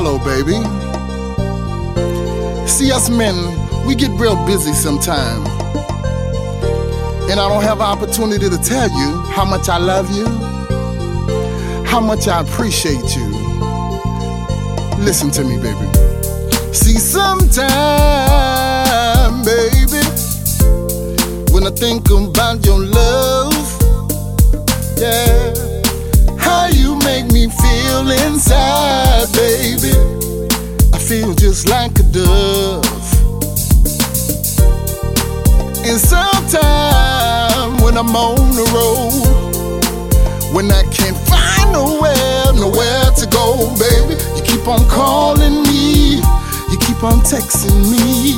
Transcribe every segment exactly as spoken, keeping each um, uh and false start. Hello, baby. See, us men, we get real busy sometime. And I don't have an opportunity to tell you how much I love you, how much I appreciate you. Listen to me, baby. See, sometime, baby, when I think about your love, yeah, how you make me feel inside, baby, I feel just like a dove. And sometime when I'm on the road, when I can't find nowhere, nowhere to go, baby, you keep on calling me, you keep on texting me,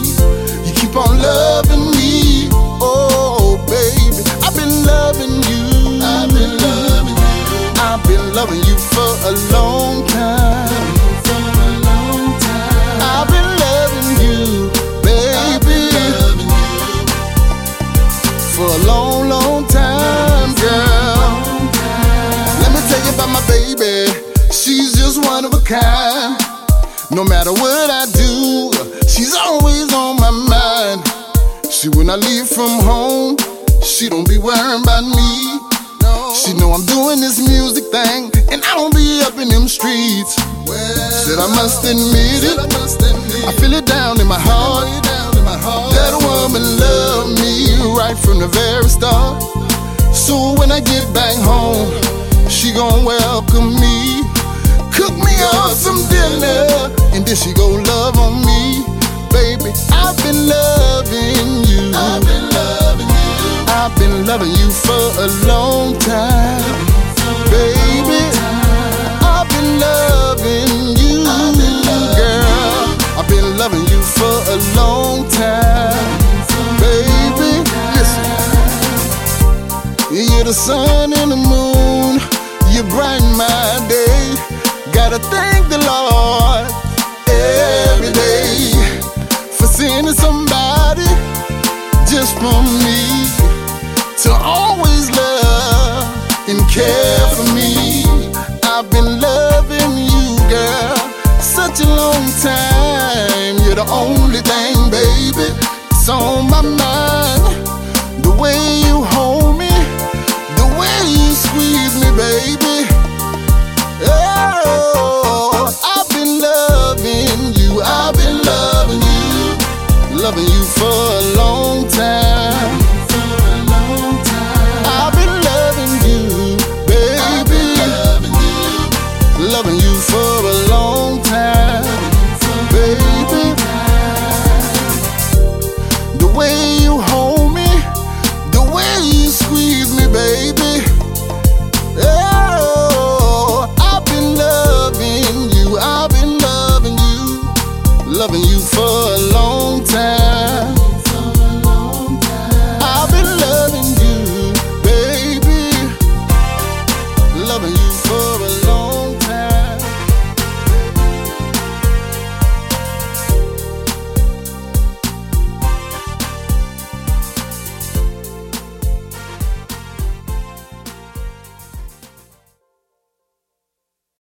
you keep on loving me. Oh, baby, I've been loving you. I've been loving you. I've been loving you for a long time. For a long time. I've been loving you, baby. I've been loving you for a long, long time, girl. Let me tell you about my baby. She's just one of a kind. No matter what I do, she's always on my mind. She, when I leave from home, she don't be worrying about me. No. She know I'm doing this music thing, and I don't be up in them streets. Well, said I must admit it. I, must admit I feel it down in my heart. In my heart. That woman loved me right from the very start. So when I get back home, she gon' welcome me. Cook me up some dinner, and then she go love on me. Baby, I've been loving you. I've been loving you. I've been loving you for a long time. Baby, I've been loving you, girl. I've been loving you for a long time. Baby, listen. You're the sun and the moon. You brighten my day. Gotta thank the Lord every day for sending somebody just for me to always love and care for me. I've been loving you, girl, such a long time. You're the only thing, baby, it's on my mind. The way you hold me, the way you squeeze me, baby. Oh, I've been loving you, I've been loving you, loving you for a long time. I've been loving you, baby, loving you for a long time, baby. The way you hold me, the way you squeeze me, baby. Loving you for